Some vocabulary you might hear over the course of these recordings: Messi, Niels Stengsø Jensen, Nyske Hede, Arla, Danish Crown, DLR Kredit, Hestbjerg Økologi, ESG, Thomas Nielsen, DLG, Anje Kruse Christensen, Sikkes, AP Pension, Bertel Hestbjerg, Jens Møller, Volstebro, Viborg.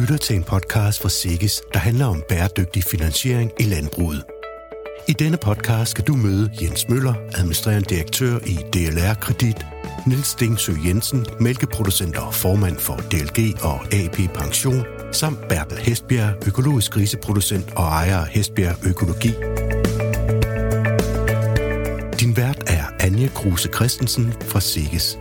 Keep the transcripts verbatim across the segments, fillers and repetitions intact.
lytter til en podcast fra Sikkes, der handler om bæredygtig finansiering i landbruget. I denne podcast skal du møde Jens Møller, administrerende direktør i D L R Kredit, Niels Stengsø Jensen, mælkeproducent og formand for D L G og A P Pension, samt Bertel Hestbjerg, økologisk griseproducent og ejer af Hestbjerg Økologi. Din vært er Anje Kruse Christensen fra Sikkes.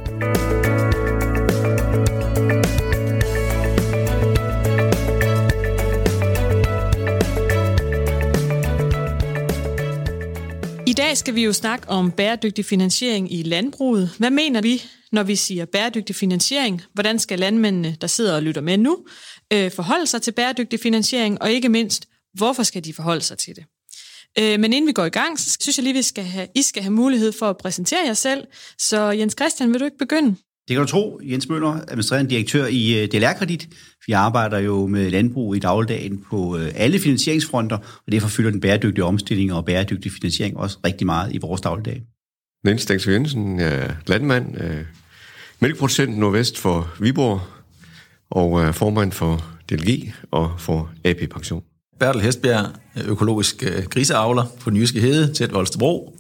I dag skal vi jo snakke om bæredygtig finansiering i landbruget. Hvad mener vi, når vi siger bæredygtig finansiering? Hvordan skal landmændene, der sidder og lytter med nu, forholde sig til bæredygtig finansiering? Og ikke mindst, hvorfor skal de forholde sig til det? Men inden vi går i gang, så synes jeg lige, vi skal have, I skal have mulighed for at præsentere jer selv. Så Jens Christian, vil du ikke begynde? Det kan du tro. Jens Møller, administrerende direktør i D L R Kredit. Vi arbejder jo med landbrug i dagligdagen på alle finansieringsfronter, og derfor fylder den bæredygtige omstilling og bæredygtig finansiering også rigtig meget i vores dagligdag. Niels Stengsø Jensen, landmand, mælkeproducent nordvest for Viborg og formand for D L G og for A P Pension. Bertel Hestbjerg, økologisk griseavler på Nyske Hede tæt Volstebro,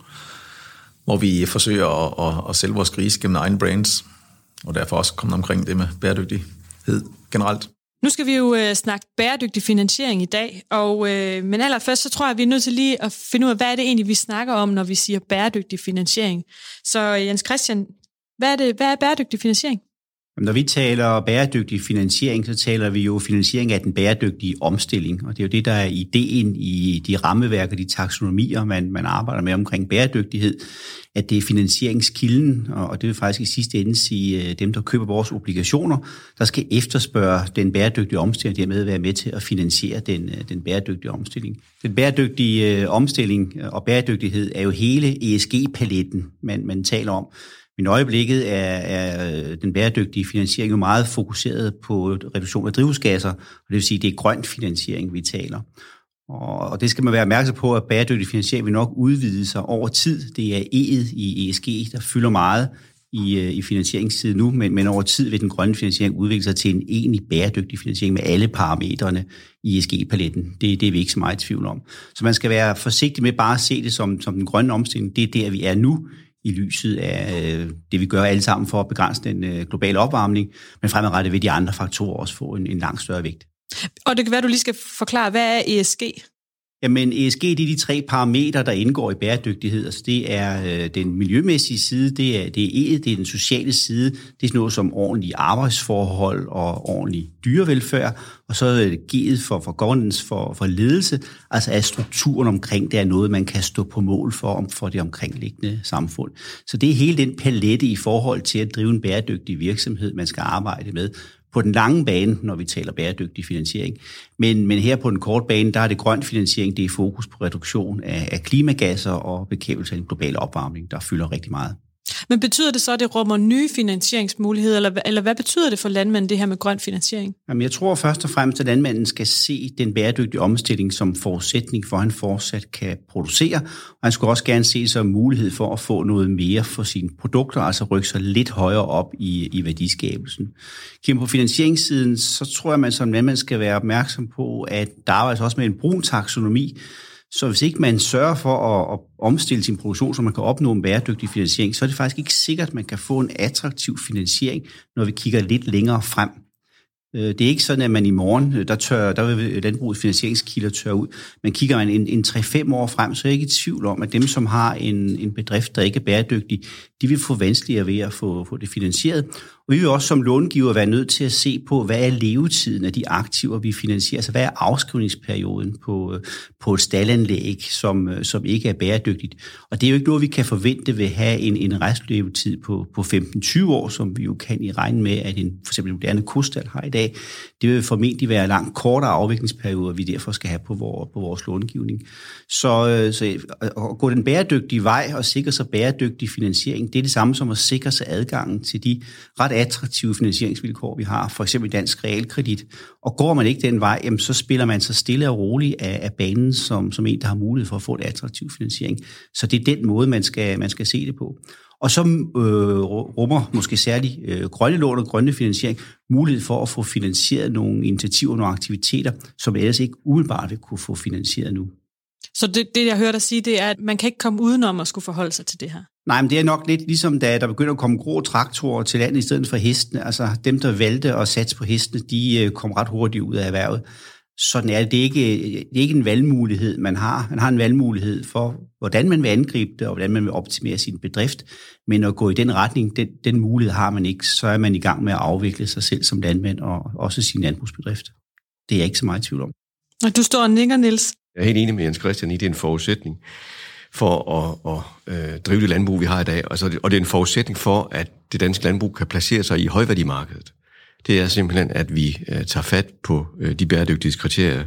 hvor vi forsøger at, at sælge vores grise gennem egen brands. Og derfor også kommet omkring det med bæredygtighed generelt. Nu skal vi jo øh, snakke bæredygtig finansiering i dag, og, øh, men allerførst så tror jeg, at vi er nødt til lige at finde ud af, hvad er det egentlig, vi snakker om, når vi siger bæredygtig finansiering. Så Jens Christian, hvad er, det, hvad er bæredygtig finansiering? Jamen, når vi taler bæredygtig finansiering, så taler vi jo finansiering af den bæredygtige omstilling, og det er jo det, der er ideen i de rammeværker, de taksonomier, man, man arbejder med omkring bæredygtighed, at det er finansieringskilden, og det vil faktisk i sidste ende sige dem, der køber vores obligationer, der skal efterspørge den bæredygtige omstilling, dermed være med til at finansiere den, den bæredygtige omstilling. Den bæredygtige omstilling og bæredygtighed er jo hele E S G-paletten, man, man taler om. Men i øjeblikket er, er den bæredygtige finansiering jo meget fokuseret på reduktion af drivhusgasser, og det vil sige, at det er grøn finansiering, vi taler. Og, og det skal man være opmærksom på, at bæredygtig finansiering vil nok udvide sig over tid. Det er E'et i E S G, der fylder meget i, i finansieringssiden nu, men, men over tid vil den grønne finansiering udvikle sig til en egentlig bæredygtig finansiering med alle parametrene i E S G-paletten. Det, det er vi ikke så meget i tvivl om. Så man skal være forsigtig med bare at se det som, som den grønne omstilling. Det er der, vi er nu, i lyset af det, vi gør alle sammen for at begrænse den globale opvarmning, men fremadrettet vil de andre faktorer også få en, en langt større vægt. Og det kan være, du lige skal forklare, hvad er E S G? Jamen, E S G, det er de tre parametre, der indgår i bæredygtighed. Altså, det er øh, den miljømæssige side, det er, det er E, det er den sociale side, det er sådan noget som ordentlige arbejdsforhold og ordentlig dyrevelfærd, og så er det G'et for, for governance, for, for ledelse, altså er strukturen omkring, det er noget, man kan stå på mål for, om for det omkringliggende samfund. Så det er hele den palette i forhold til at drive en bæredygtig virksomhed, man skal arbejde med på den lange bane, når vi taler bæredygtig finansiering. Men, men her på den korte bane, der er det grøn finansiering, det er fokus på reduktion af, af klimagasser og bekæmpelse af den globale opvarmning, der fylder rigtig meget. Men betyder det så, at det rummer nye finansieringsmuligheder, eller, eller hvad betyder det for landmanden, det her med grøn finansiering? Jamen, jeg tror først og fremmest, at landmanden skal se den bæredygtige omstilling som forudsætning for, at han fortsat kan producere, og han skulle også gerne se det som mulighed for at få noget mere for sine produkter, altså rykke sig lidt højere op i, i værdiskabelsen. Kigger på finansieringssiden, så tror jeg, at man som landmand skal være opmærksom på, at der arbejdes også med en brun taksonomi. Så hvis ikke man sørger for at omstille sin produktion, så man kan opnå en bæredygtig finansiering, så er det faktisk ikke sikkert, at man kan få en attraktiv finansiering, når vi kigger lidt længere frem. Det er ikke sådan, at man i morgen, der, tør, der vil landbrugets finansieringskilder tørre ud. Men kigger man en, en tre til fem år frem, så er jeg ikke i tvivl om, at dem, som har en, en bedrift, der ikke er bæredygtig, de vil få vanskeligere ved at få, få det finansieret. Og vi vil også som långiver være nødt til at se på, hvad er levetiden af de aktiver, vi finansierer. Altså, hvad er afskrivningsperioden på, på et staldanlæg, som, som ikke er bæredygtigt? Og det er jo ikke noget, vi kan forvente vil have en, en restlevetid på, på femten til tyve år, som vi jo kan i regne med, at en for eksempel moderne kostal har i dag. Det vil formentlig være langt kortere afviklingsperiode, vi derfor skal have på, vores, på vores långivning. Så, så at gå den bæredygtige vej og sikre sig bæredygtig finansiering, det er det samme som at sikre sig adgangen til de ret attraktive finansieringsvilkår, vi har, for eksempel dansk realkredit. Og går man ikke den vej, jamen, så spiller man sig stille og roligt af, af banen som, som en, der har mulighed for at få en attraktiv finansiering. Så det er den måde, man skal, man skal se det på. Og så øh, rummer måske særligt øh, grønne lån og grønne finansiering mulighed for at få finansieret nogle initiativer, nogle aktiviteter, som ellers ikke umiddelbart vil kunne få finansieret nu. Så det, det jeg hører dig sige, det er, at man kan ikke komme udenom at skulle forholde sig til det her? Nej, men det er nok lidt ligesom, da der begynder at komme grå traktorer til landet i stedet for hestene. Altså dem, der valgte at satse på hestene, de kom ret hurtigt ud af erhvervet. Sådan er det. Det er ikke, det er ikke en valgmulighed, man har. Man har en valgmulighed for, hvordan man vil angribe det, og hvordan man vil optimere sin bedrift. Men at gå i den retning, den, den mulighed har man ikke. Så er man i gang med at afvikle sig selv som landmand, og også sin landbrugsbedrift. Det er jeg ikke så meget i tvivl om. Og du står og nikker, Niels. Jeg er helt enig med Jens Christian i, at det er en forudsætning for at, at, at drive det landbrug, vi har i dag. Og, så, og det er en forudsætning for, at det danske landbrug kan placere sig i højværdimarkedet. Det er simpelthen, at vi uh, tager fat på uh, de bæredygtighedskriterier,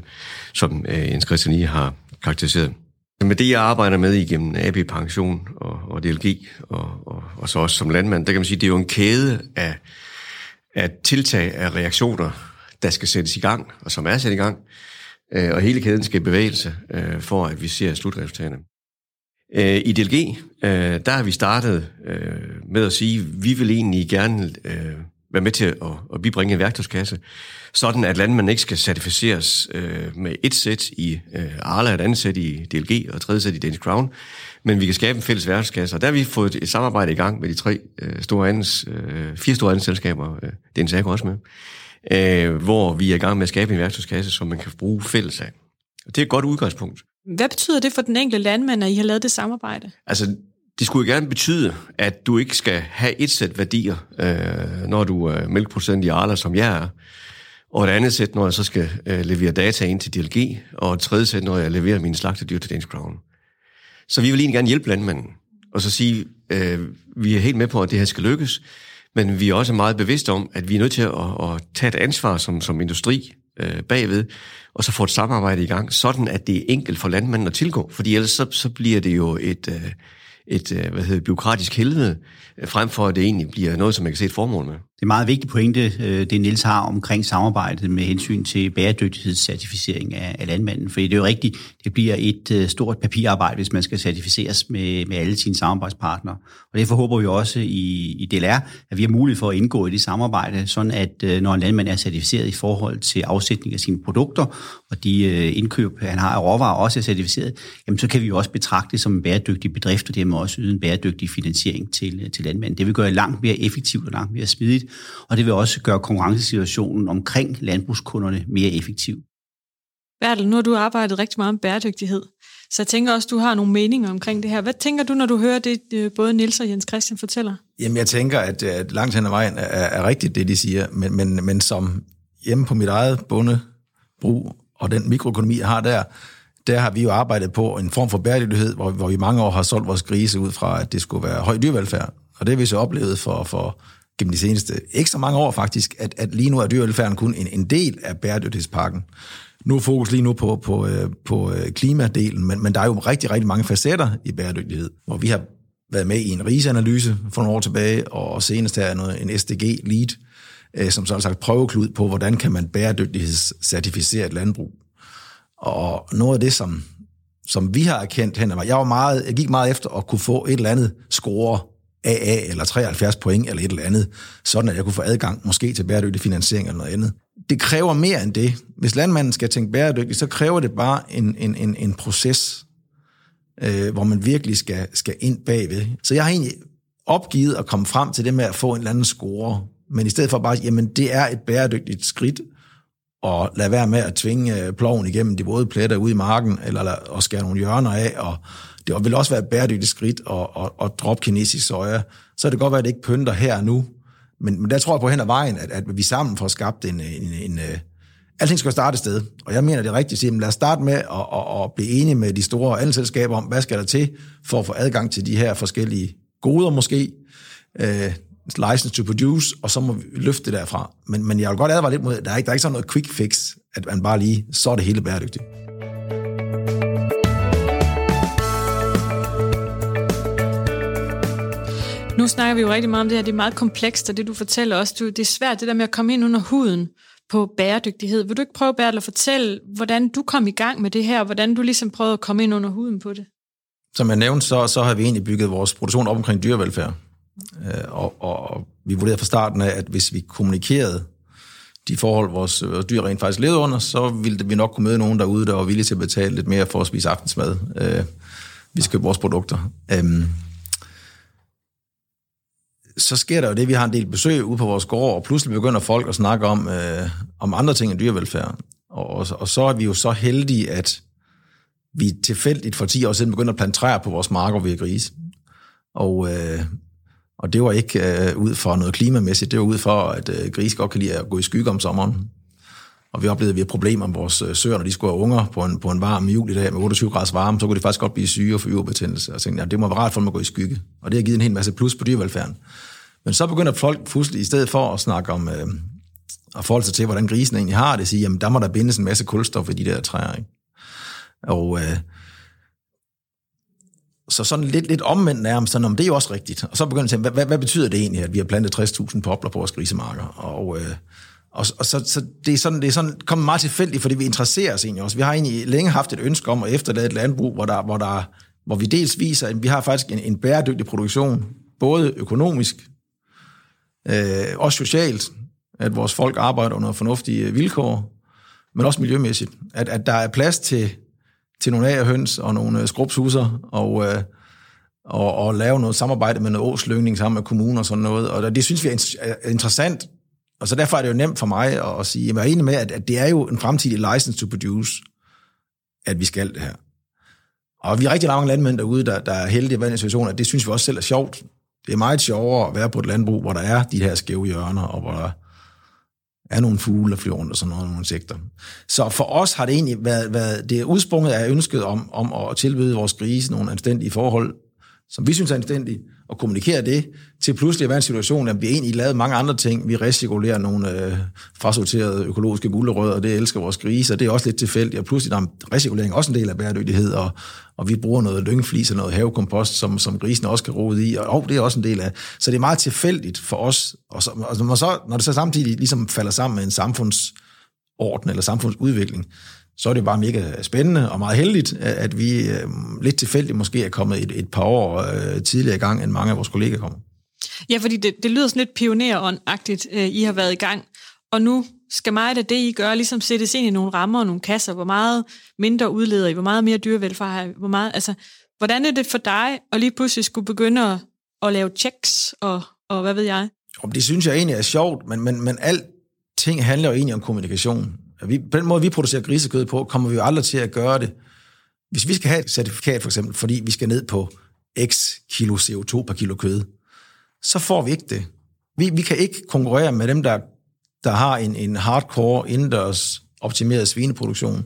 som uh, Jens Christian lige har karakteriseret. Med det, jeg arbejder med igennem A P Pension og, og D L G, og, og, og så også som landmand, der kan man sige, at det er jo en kæde af, af tiltag af reaktioner, der skal sættes i gang, og som er sat i gang. Og hele kæden skal i bevægelse, for at vi ser slutresultaterne. I D L G, der har vi startet med at sige, at vi vil egentlig gerne være med til at bibringe en værktøjskasse, sådan at landmanden ikke skal certificeres med et sæt i Arla, et andet sæt i D L G og et tredje sæt i Danish Crown, men vi kan skabe en fælles værktøjskasse. Og der har vi fået et samarbejde i gang med de tre store andens, fire store andelsselskaber, Danish Agro også med, Øh, hvor vi er i gang med at skabe en værktøjskasse, som man kan bruge fælles af. Det er et godt udgangspunkt. Hvad betyder det for den enkelte landmand, at I har lavet det samarbejde? Altså, det skulle jo gerne betyde, at du ikke skal have et sæt værdier, øh, når du er mælkeproducent i Arla, som jeg er, og et andet sæt, når jeg så skal øh, levere data ind til D L G, og et tredje sæt, når jeg leverer mine slagtedyr til Danish Crown. Så vi vil egentlig gerne hjælpe landmanden, og så sige, øh, vi er helt med på, at det her skal lykkes, men vi er også meget bevidste om, at vi er nødt til at, at tage et ansvar som, som industri øh, bagved, og så få et samarbejde i gang, sådan at det er enkelt for landmanden at tilgå. Fordi ellers så, så bliver det jo et, øh, et øh, hvad hedder, bureaukratisk helvede, øh, frem for at det egentlig bliver noget, som man kan se et formål med. Det er meget vigtigt pointe, øh, det Niels har omkring samarbejdet med hensyn til bæredygtighedscertificering af, af landmanden. For det er jo rigtigt, det bliver et øh, stort papirarbejde, hvis man skal certificeres med, med alle sine samarbejdspartnere. Og derfor håber vi også i, i D L R, at vi har mulighed for at indgå i det samarbejde, sådan at øh, når en landmand er certificeret i forhold til afsætning af sine produkter, og de øh, indkøb, han har af råvarer, også er certificeret, jamen, så kan vi jo også betragte det som en bæredygtig bedrift, og dermed også yde en bæredygtig finansiering til, til landmanden. Det vil gøre langt mere effektivt og langt mere smidigt, og det vil også gøre konkurrencesituationen omkring landbrugskunderne mere effektiv. Bertel, nu har du arbejdet rigtig meget om bæredygtighed, så jeg tænker også, du har nogle meninger omkring det her. Hvad tænker du, når du hører det, både Niels og Jens Christian fortæller? Jamen, jeg tænker, at langt hen ad vejen er, er rigtigt det, de siger, men, men, men som hjemme på mit eget bondebrug og den mikroøkonomi, jeg har der, der har vi jo arbejdet på en form for bæredygtighed, hvor, hvor vi mange år har solgt vores grise ud fra, at det skulle være høj dyrevelfærd, og det har vi så oplevet for... for gennem de seneste, ikke så mange år faktisk, at, at lige nu er dyrevelfærden kun en, en del af bæredygtighedspakken. Nu er fokus lige nu på, på, på klimadelen, men, men der er jo rigtig, rigtig mange facetter i bæredygtighed, hvor vi har været med i en risanalyse for nogle år tilbage, og senest her er noget, en S D G-lead, som sådan sagt prøveklud på, hvordan kan man bæredygtighedscertificere et landbrug. Og noget af det, som, som vi har erkendt hen ad mig, jeg, var meget, jeg gik meget efter at kunne få et eller andet score, A A eller treoghalvfjerds point eller et eller andet, sådan at jeg kunne få adgang måske til bæredygtig finansiering eller noget andet. Det kræver mere end det. Hvis landmanden skal tænke bæredygtigt, så kræver det bare en, en, en, en proces, øh, hvor man virkelig skal, skal ind bagved. Så jeg har egentlig opgivet at komme frem til det med at få en eller anden score, men i stedet for bare, jamen det er et bæredygtigt skridt, og lad være med at tvinge ploven igennem de våde pletter ude i marken, eller at skære nogle hjørner af, og det vil også være et bæredygtigt skridt at droppe kinesisk soja. Så er det godt være, at det ikke pynter her nu. Men, men der tror jeg på hen ad vejen, at, at vi sammen får skabt en... en, en, en alting skal starte et sted. Og jeg mener det rigtigt. Jamen, lad os starte med at, at, at blive enige med de store andelsselskaber om, hvad skal der til for at få adgang til de her forskellige goder måske. Øh, license to produce, og så må vi løfte derfra. Men, men jeg vil godt advare lidt mod, at der er ikke, der er ikke sådan noget quick fix, at man bare lige, så er det hele bæredygtigt. Nu snakker vi jo rigtig meget om det her, det er meget komplekst, og det du fortæller også, det er svært det der med at komme ind under huden på bæredygtighed. Vil du ikke prøve, Bertel, at fortælle, hvordan du kom i gang med det her, og hvordan du ligesom prøvede at komme ind under huden på det? som jeg nævnte, så, så har vi egentlig bygget vores produktion op omkring dyrevelfærd. Og, og vi vurderede fra starten af, at hvis vi kommunikerede de forhold, vores dyr rent faktisk levede under, så ville vi nok kunne møde nogen derude, der var villige til at betale lidt mere for at spise aftensmad. Vi skal købe vores produkter. Så sker der jo det, vi har en del besøg ude på vores gård, og pludselig begynder folk at snakke om, øh, om andre ting end dyrevelfærd. Og, og så er vi jo så heldige, at vi tilfældigt for ti år siden begyndte at plante træer på vores marker ved grise. Og, øh, og det var ikke øh, ud fra noget klimamæssigt, det var ud fra, at øh, grise godt kan lide at gå i skygge om sommeren. Og vi oplevede, at vi havde problemer med vores søer, når de skulle have unger på en, på en varm jul i dag med otteogtyve grads varme, så kunne de faktisk godt blive syge og få yverbetændelse. Og tænkte, ja, det må være rart for dem at gå i skygge. Og det har givet en hel masse plus på dyrevelfærden. Men så begynder folk pludselig, i stedet for at snakke om øh, at forholde sig til, hvordan grisen egentlig har det, at sige, jamen der må der bindes en masse kulstof i de der træer. Ikke? Og øh, så sådan lidt, lidt omvendt nærmest, sådan, om det er jo også rigtigt. Og så begynder jeg at tænke, hvad, hvad betyder det egentlig, at vi har plantet tres tusind popler på vores grisemarker? Og øh, Og, og så, så det er sådan, det er sådan kommet meget tilfældigt, fordi vi interesserer os egentlig også. Vi har egentlig længe haft et ønske om at efterlade et landbrug, hvor, der, hvor, der, hvor vi dels viser, at vi har faktisk en, en bæredygtig produktion, både økonomisk, øh, også socialt, at vores folk arbejder under fornuftige vilkår, men også miljømæssigt. At, at der er plads til, til nogle agerhøns og nogle skrubshusser, og... Øh, og, og lave noget samarbejde med noget åslyngning sammen med kommuner og sådan noget. Og det synes vi er interessant. Og så derfor er det jo nemt for mig at, at sige, jamen jeg er enig med, at, at det er jo en fremtidig license to produce, at vi skal det her. Og vi er rigtig mange landmænd derude, der, der er heldige i den situation, at det synes vi også selv er sjovt. Det er meget sjovere at være på et landbrug, hvor der er de her skæve hjørner, og hvor der er nogle fugle, der flyver rundt og sådan noget, nogle insekter. Så for os har det egentlig været, været det udsprunget af ønsket om, om at tilbyde vores grise nogle anstændige forhold, som vi synes er anstændigt, og kommunikere det, til pludselig at være en situation, at vi egentlig lavede mange andre ting. Vi recirkulerer nogle øh, frasorterede økologiske gulerødder, og det elsker vores grise, og det er også lidt tilfældigt, og pludselig der er recirkulering også en del af bæredygtighed, og, og vi bruger noget lyngflis og noget havekompost, som, som grisen også kan rode i, og, og det er også en del af. Så det er meget tilfældigt for os, og, så, og når, så, når det så samtidig ligesom falder sammen med en samfundsorden eller samfundsudvikling, så er det bare mega spændende og meget heldigt, at vi lidt tilfældigt måske er kommet et, et par år tidligere i gang, end mange af vores kolleger kommer. Ja, fordi det, det lyder sådan lidt pioneråndagtigt, I har været i gang, og nu skal meget af det, I gør, ligesom sættes ind i nogle rammer og nogle kasser. Hvor meget mindre udleder I? Hvor meget mere dyrevelfærd har I? Hvor meget, altså, hvordan er det for dig at lige pludselig skulle begynde at, at lave checks og, og hvad ved jeg? Det synes jeg egentlig er sjovt, men, men, men alting handler jo egentlig om kommunikation. Vi, på den måde, vi producerer grisekød på, kommer vi jo aldrig til at gøre det. Hvis vi skal have et certifikat, for eksempel, fordi vi skal ned på x kilo C O to per kilo kød, så får vi ikke det. Vi, vi kan ikke konkurrere med dem, der, der har en, en hardcore, indendørs optimeret svineproduktion.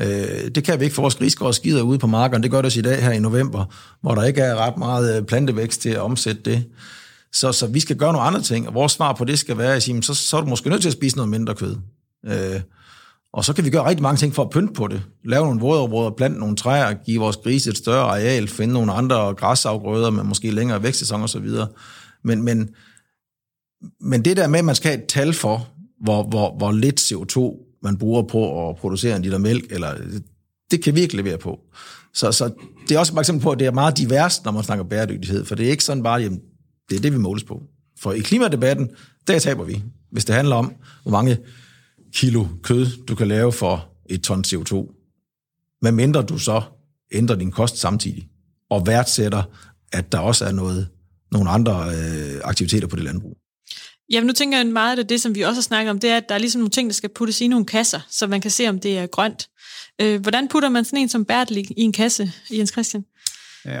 Øh, det kan vi ikke, for vores gris går og skider ude på markerne. Det gør det også i dag her i november, hvor der ikke er ret meget plantevækst til at omsætte det. Så, så vi skal gøre nogle andre ting, og vores svar på det skal være at sige, så, så er du måske nødt til at spise noget mindre kød. Øh, Og så kan vi gøre rigtig mange ting for at pynte på det. Lave nogle vådområder, plante nogle træer, give vores grise et større areal, finde nogle andre græsafgrøder med måske længere vækstsæson og så videre. Men, men, men det der med, at man skal have et tal for, hvor, hvor, hvor lidt C O to man bruger på at producere en liter mælk, eller, det kan vi ikke levere på. Så, så det er også et eksempel på, at det er meget divers, når man snakker bæredygtighed, for det er ikke sådan bare, jamen, det er det, vi måles på. For i klimadebatten, der taber vi. Hvis det handler om, hvor mange kilo kød, du kan lave for et ton C O to, medmindre du så ændrer din kost samtidig, og værdsætter, at der også er noget, nogle andre øh, aktiviteter på det landbrug. Jamen nu tænker jeg meget af det, som vi også har snakket om, det er, at der er ligesom nogle ting, der skal puttes i nogle kasser, så man kan se, om det er grønt. Øh, hvordan putter man sådan en som Bertel i en kasse, Jens Christian?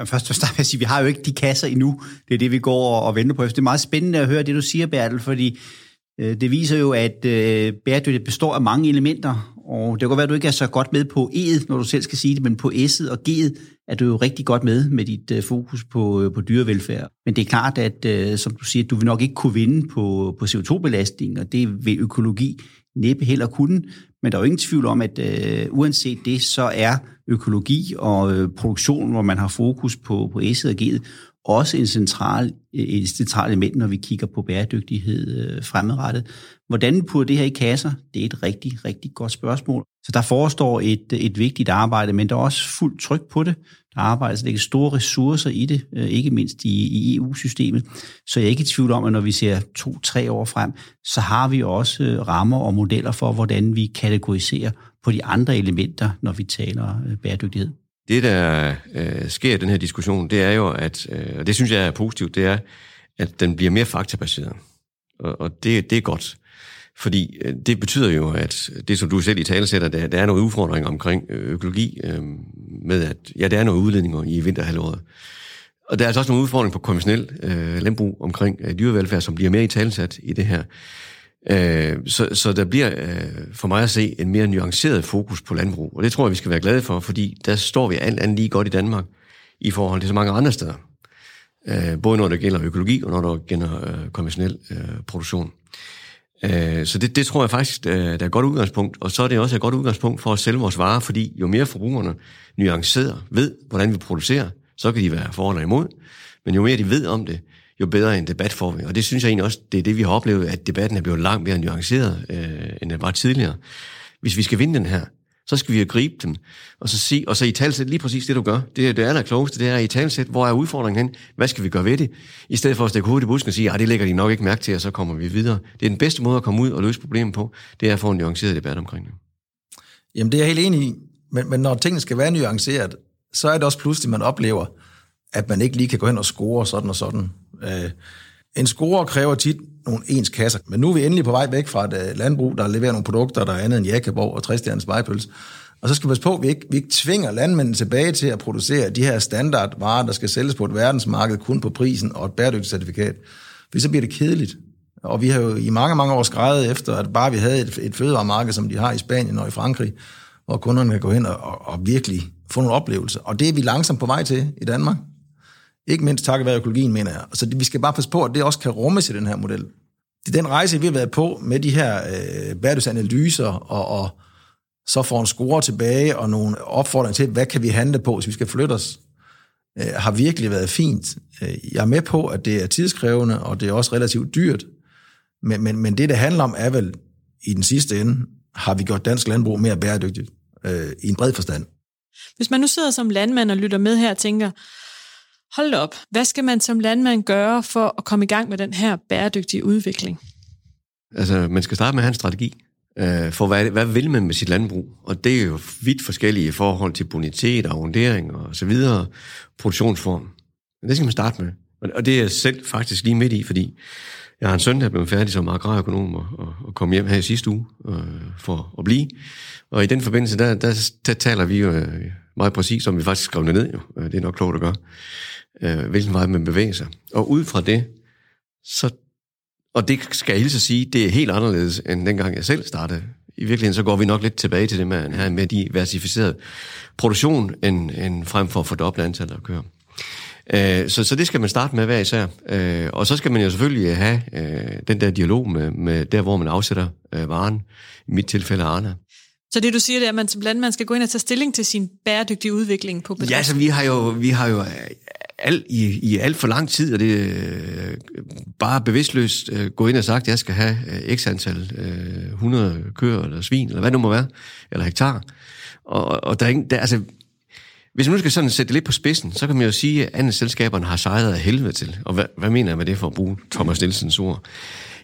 Først og starte med at sige, vi har jo ikke de kasser endnu. Det er det, vi går og venter på. Det er meget spændende at høre det, du siger, Bertel, fordi det viser jo, at bæredygtighed består af mange elementer, og det kan godt være, at du ikke er så godt med på E'et, når du selv skal sige det, men på S'et og G'et er du jo rigtig godt med med dit fokus på, på dyrevelfærd. Men det er klart, at som du siger, du vil nok ikke kunne vinde på, på C O to-belastning, og det vil økologi næppe heller kunne, men der er jo ingen tvivl om, at uh, uanset det, så er økologi og uh, produktion, hvor man har fokus på, på S'et og G'et, også en central, et centralt element, når vi kigger på bæredygtighed fremadrettet. Hvordan putter det her i kasser? Det er et rigtig, rigtig godt spørgsmål. Så der forestår et, et vigtigt arbejde, men der er også fuldt tryk på det. Der arbejdes der ligger store ressourcer i det, ikke mindst i, i E U-systemet. Så jeg er ikke i tvivl om, at når vi ser to-tre år frem, så har vi også rammer og modeller for, hvordan vi kategoriserer på de andre elementer, når vi taler bæredygtighed. Det, der øh, sker i den her diskussion, det er jo, at, øh, og det synes jeg er positivt, det er, at den bliver mere faktabaseret. Og, og det, det er godt. Fordi øh, det betyder jo, at det, som du selv i tale sætter, der, der er nogle udfordringer omkring økologi, øh, med at, ja, der er nogle udledninger i vinterhalvåret. Og der er altså også nogle udfordringer på konventionel øh, landbrug omkring øh, dyrevelfærd, som bliver mere i tale sat i det her. Så, så der bliver for mig at se en mere nuanceret fokus på landbrug, og det tror jeg, vi skal være glade for, fordi der står vi alt andet lige godt i Danmark i forhold til så mange andre steder. Både når det gælder økologi, og når det gælder konventionel produktion. Så det, det tror jeg faktisk, der er et godt udgangspunkt, og så er det også et godt udgangspunkt for at sælge vores varer, fordi jo mere forbrugerne nuancerer, ved hvordan vi producerer, så kan de være for eller imod, men jo mere de ved om det, jo bedre en debat får vi. Og det synes jeg egentlig også, det er det, vi har oplevet, at debatten er blevet langt mere nuanceret, øh, end den var tidligere. Hvis vi skal vinde den her, så skal vi jo gribe den, og så, sige, og så i talsæt lige præcis det, du gør. Det er det allerklogeste, det er i talsæt, hvor er udfordringen hen? Hvad skal vi gøre ved det? I stedet for at stikke hovedet i busken og sige, at det lægger de nok ikke mærke til, og så kommer vi videre. Det er den bedste måde at komme ud og løse problemet på, det er at få en nuanceret debat omkring det. Jamen, det er jeg helt enig i. Men, men når tingene skal være nuanceret, så er det også pludselig, man oplever, at man ikke lige kan gå hen og score sådan og sådan. Øh, en scorer kræver tit nogle ens kasser, men nu er vi endelig på vej væk fra et øh, landbrug, der leverer nogle produkter, der er andet end Jakobov og trestjernens vejpølse. Og så skal vi passe på, at vi ikke, vi ikke tvinger landmændene tilbage til at producere de her standardvarer, der skal sælges på et verdensmarked kun på prisen og et bæredygtighedscertifikat. For så bliver det kedeligt. Og vi har jo i mange, mange år skreget efter, at bare vi havde et, et fødevaremarked, som de har i Spanien og i Frankrig, hvor kunderne kan gå hen og, og, og virkelig få nogle oplevelser. Og det er vi langsomt på vej til i Danmark. Ikke mindst takket være økologien, mener jeg. Så det, vi skal bare passe på, at det også kan rummes i den her model. Det er den rejse, vi har været på med de her øh, bæredygtighedsanalyser, og, og så får en score tilbage, og nogle opfordringer til, hvad kan vi handle på, hvis vi skal flytte os, øh, har virkelig været fint. Jeg er med på, at det er tidskrævende, og det er også relativt dyrt, men, men, men det, det handler om, er vel, i den sidste ende, har vi gjort dansk landbrug mere bæredygtigt, øh, i en bred forstand. Hvis man nu sidder som landmand og lytter med her og tænker, hold op, hvad skal man som landmand gøre for at komme i gang med den her bæredygtige udvikling? Altså, man skal starte med at have en strategi. For hvad, hvad vil man med sit landbrug? Og det er jo vidt forskellige i forhold til bonitet, arrondering og så videre, produktionsform. Men det skal man starte med. Og det er jeg selv faktisk lige midt i, fordi jeg har en søn, der er blevet færdig som agrarøkonom og, og kom hjem her i sidste uge øh, for at blive. Og i den forbindelse, der, der, der taler vi jo meget præcis, som vi faktisk skrev ned jo. Det er nok klogt at gøre. Hvilken vej man bevæger sig. Og ud fra det, så, og det skal jeg hilse at sige, det er helt anderledes, end dengang jeg selv startede. I virkeligheden, så går vi nok lidt tilbage til det med at have en mere diversificeret produktion, end, end frem for at fordoble antallet af køer. Så, så det skal man starte med hver især. Og så skal man jo selvfølgelig have den der dialog med, med der, hvor man afsætter varen. I mit tilfælde Arla. Så det, du siger, det er, at man som landmand skal gå ind og tage stilling til sin bæredygtige udvikling på bedriften? Ja, så vi har jo, vi har jo alt, i, i alt for lang tid, og det øh, bare bevidstløst øh, gå ind og sagt, at jeg skal have øh, x antal øh, hundrede køer eller svin, eller hvad det nu må være, eller hektar. Og, og der er ingen, der, altså, hvis man nu skal sådan sætte det lidt på spidsen, så kan man jo sige, at andre selskaberne har sejret af helvede til. Og hvad, hvad mener jeg med det for at bruge Thomas Nielsens ord?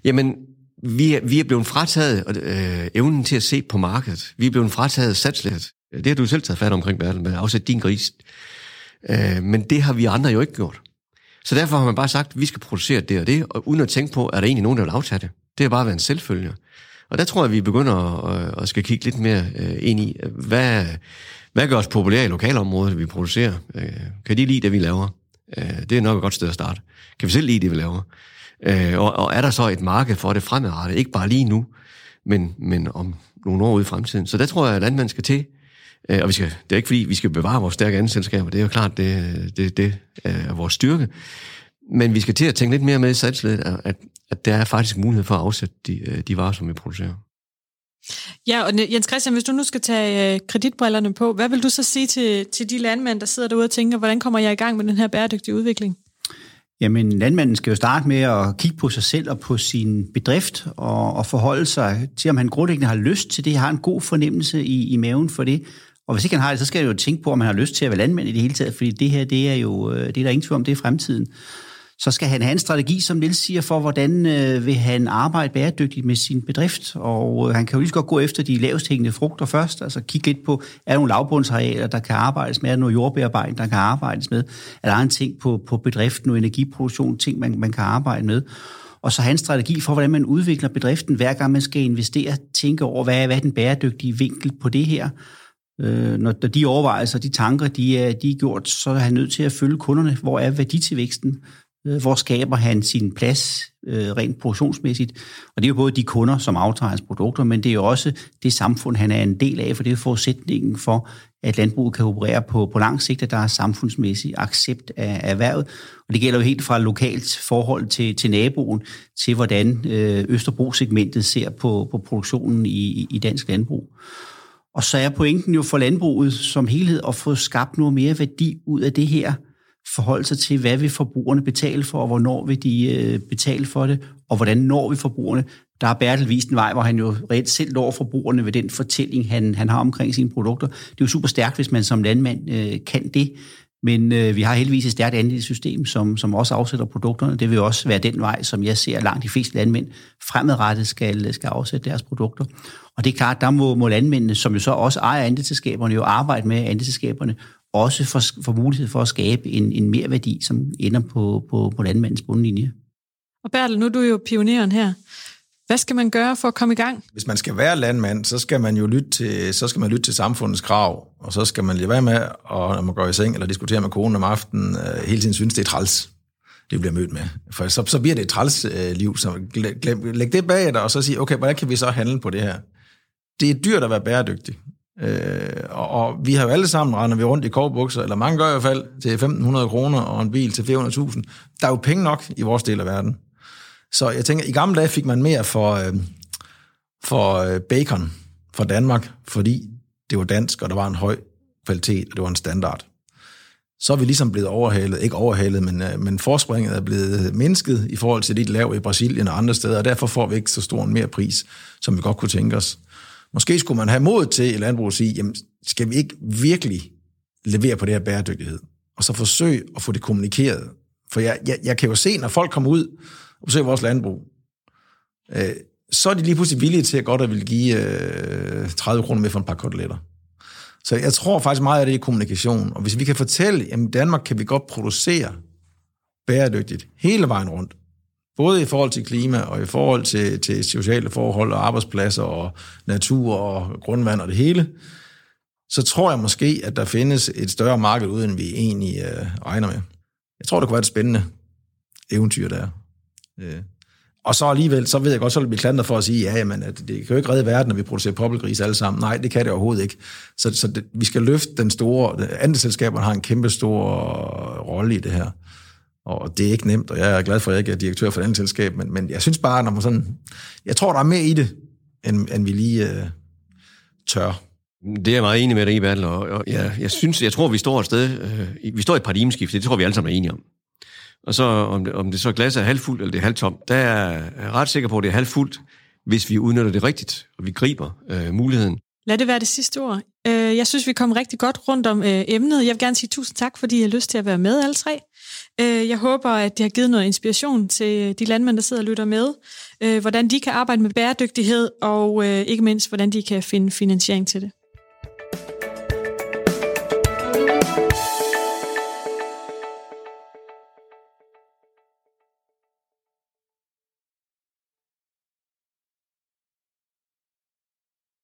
Jamen, Vi er, vi er blevet frataget øh, evnen til at se på markedet. Vi er blevet frataget satslet. Det har du selv taget fat omkring, Bertel, med at afsætte din gris. Øh, men det har vi andre jo ikke gjort. Så derfor har man bare sagt, at vi skal producere det og det, og uden at tænke på, er der egentlig nogen, der vil aftage det. Det har bare været en selvfølge. Og der tror jeg, vi begynder at, at skal kigge lidt mere øh, ind i, hvad, hvad gør os populære i lokalområdet, vi producerer? Øh, kan de lide det, vi laver? Øh, det er nok et godt sted at starte. Kan vi selv lide det, vi laver? Øh, og, og er der så et marked for det fremadrettet, ikke bare lige nu, men, men om nogle år ude i fremtiden. Så der tror jeg, at landmanden skal til, øh, og vi skal, det er ikke fordi, vi skal bevare vores stærke andelsselskaber, det er jo klart, det, det, det er vores styrke, men vi skal til at tænke lidt mere med i salgsledet, at, at der er faktisk mulighed for at afsætte de, de varer, som vi producerer. Ja, og Jens Christian, hvis du nu skal tage kreditbrillerne på, hvad vil du så sige til, til de landmænd, der sidder derude og tænker, hvordan kommer jeg i gang med den her bæredygtige udvikling? Jamen, landmanden skal jo starte med at kigge på sig selv og på sin bedrift og, og forholde sig til, om han grundlæggende har lyst til det, har en god fornemmelse i, i maven for det. Og hvis ikke han har det, så skal han jo tænke på, om han har lyst til at være landmand i det hele taget, fordi det her, det er jo, det er der ingen tvivl om, det er fremtiden. Så skal han have en strategi, som Niels siger, for hvordan øh, vil han arbejde bæredygtigt med sin bedrift. Og øh, han kan jo lige så godt gå efter de lavest hængende frugter først, altså kigge lidt på, er der nogle lavbundsarealer, der kan arbejdes med, er der noget jordbearbejdning, der kan arbejdes med, er der en ting på, på bedriften, noget energiproduktion, ting man, man kan arbejde med. Og så have en strategi for, hvordan man udvikler bedriften, hver gang man skal investere, tænke over, hvad er, hvad er den bæredygtige vinkel på det her. Når de overvejelser, de tanker, de er, de er gjort, så er han nødt til at følge kunderne. Hvor er værditilvæksten? Hvor skaber han sin plads rent produktionsmæssigt? Og det er jo både de kunder, som aftager hans produkter, men det er jo også det samfund, han er en del af, for det er forudsætningen for, at landbruget kan operere på, på lang sigt, at der er samfundsmæssig accept af erhvervet. Og det gælder jo helt fra lokalt forhold til, til naboen, til hvordan Østerbro-segmentet ser på, på produktionen i, i dansk landbrug. Og så er pointen jo for landbruget som helhed at få skabt noget mere værdi ud af det her, forholde sig til, hvad vil forbrugerne betale for, og hvornår vil de betale for det, og hvordan når vi forbrugerne. Der har Bertel vist en vej, hvor han jo reelt selv når forbrugerne ved den fortælling, han, han har omkring sine produkter. Det er jo super stærkt, hvis man som landmand øh, kan det, men øh, vi har heldigvis et stærkt andelssystem, som, som også afsætter produkterne. Det vil også være den vej, som jeg ser langt de fleste landmænd fremadrettet skal, skal afsætte deres produkter. Og det er klart, der må, må landmændene, som jo så også ejer andelsselskaberne, jo arbejde med andelsselskaberne, også for, for mulighed for at skabe en, en mere værdi, som ender på, på, på landmændens bundlinje. Og Bertel, nu er du jo pioneren her. Hvad skal man gøre for at komme i gang? Hvis man skal være landmand, så skal man jo lytte til, så skal man lytte til samfundets krav, og så skal man lade være med, og når man går i seng eller diskuterer med konen om aftenen, hele tiden synes, det er træls, det bliver mødt med. For så, så bliver det et træls liv. Så læg, læg det bag dig, og så sige, okay, hvordan kan vi så handle på det her? Det er dyrt at være bæredygtig. Øh, og, og vi har jo alle sammen, render vi rundt i kovbukser, eller mange gør i hvert fald, til femten hundrede kroner og en bil til fire hundrede tusind. Der er jo penge nok i vores del af verden. Så jeg tænker, i gamle dage fik man mere for, øh, for øh, bacon fra Danmark, fordi det var dansk, og der var en høj kvalitet, og det var en standard. Så er vi ligesom blevet overhalet, ikke overhalet, men, øh, men forspringet er blevet mindsket i forhold til det lav i Brasilien og andre steder, og derfor får vi ikke så stor en mere pris, som vi godt kunne tænke os. Måske skulle man have mod til et landbrug at sige, jamen, skal vi ikke virkelig levere på det her bæredygtighed? Og så forsøge at få det kommunikeret. For jeg, jeg, jeg kan jo se, når folk kommer ud og besøger vores landbrug, øh, så er de lige pludselig villige til at godt at ville give øh, tredive kroner med for en par koteletter. Så jeg tror faktisk meget af det er kommunikation. Og hvis vi kan fortælle, jamen i Danmark kan vi godt producere bæredygtigt hele vejen rundt, både i forhold til klima og i forhold til, til sociale forhold og arbejdspladser og natur og grundvand og det hele, så tror jeg måske, at der findes et større marked, uden vi egentlig øh, regner med. Jeg tror, det kunne være et spændende eventyr, der er. Øh. Og så alligevel, så ved jeg godt, så vil vi klandre for at sige, ja, jamen, at det kan jo ikke redde verden, at vi producerer poppelgris alle sammen. Nej, det kan det overhovedet ikke. Så, så det, vi skal løfte den store... Andelsselskaberne har en kæmpe stor rolle i det her. Og det er ikke nemt, og jeg er glad for, at jeg ikke er direktør for et andet selskab, men, men jeg synes bare, når man sådan... Jeg tror, der er mere i det, end, end vi lige øh, tør. Det er jeg meget enig med dig i, Bertel, og, og jeg, jeg synes, jeg tror, vi står et sted... Øh, vi står i et paradigmeskift, det tror vi alle sammen er enige om. Og så, om det, om det så glas er halvfuldt, eller det er halvtomt, der er jeg ret sikker på, at det er halvfuldt, hvis vi udnytter det rigtigt, og vi griber øh, muligheden. Lad det være det sidste ord. Jeg synes, vi kom rigtig godt rundt om øh, emnet. Jeg vil gerne sige tusind tak, fordi I har lyst til at være med alle tre. Jeg håber, at det har givet noget inspiration til de landmænd, der sidder og lytter med, hvordan de kan arbejde med bæredygtighed, og ikke mindst, hvordan de kan finde finansiering til det.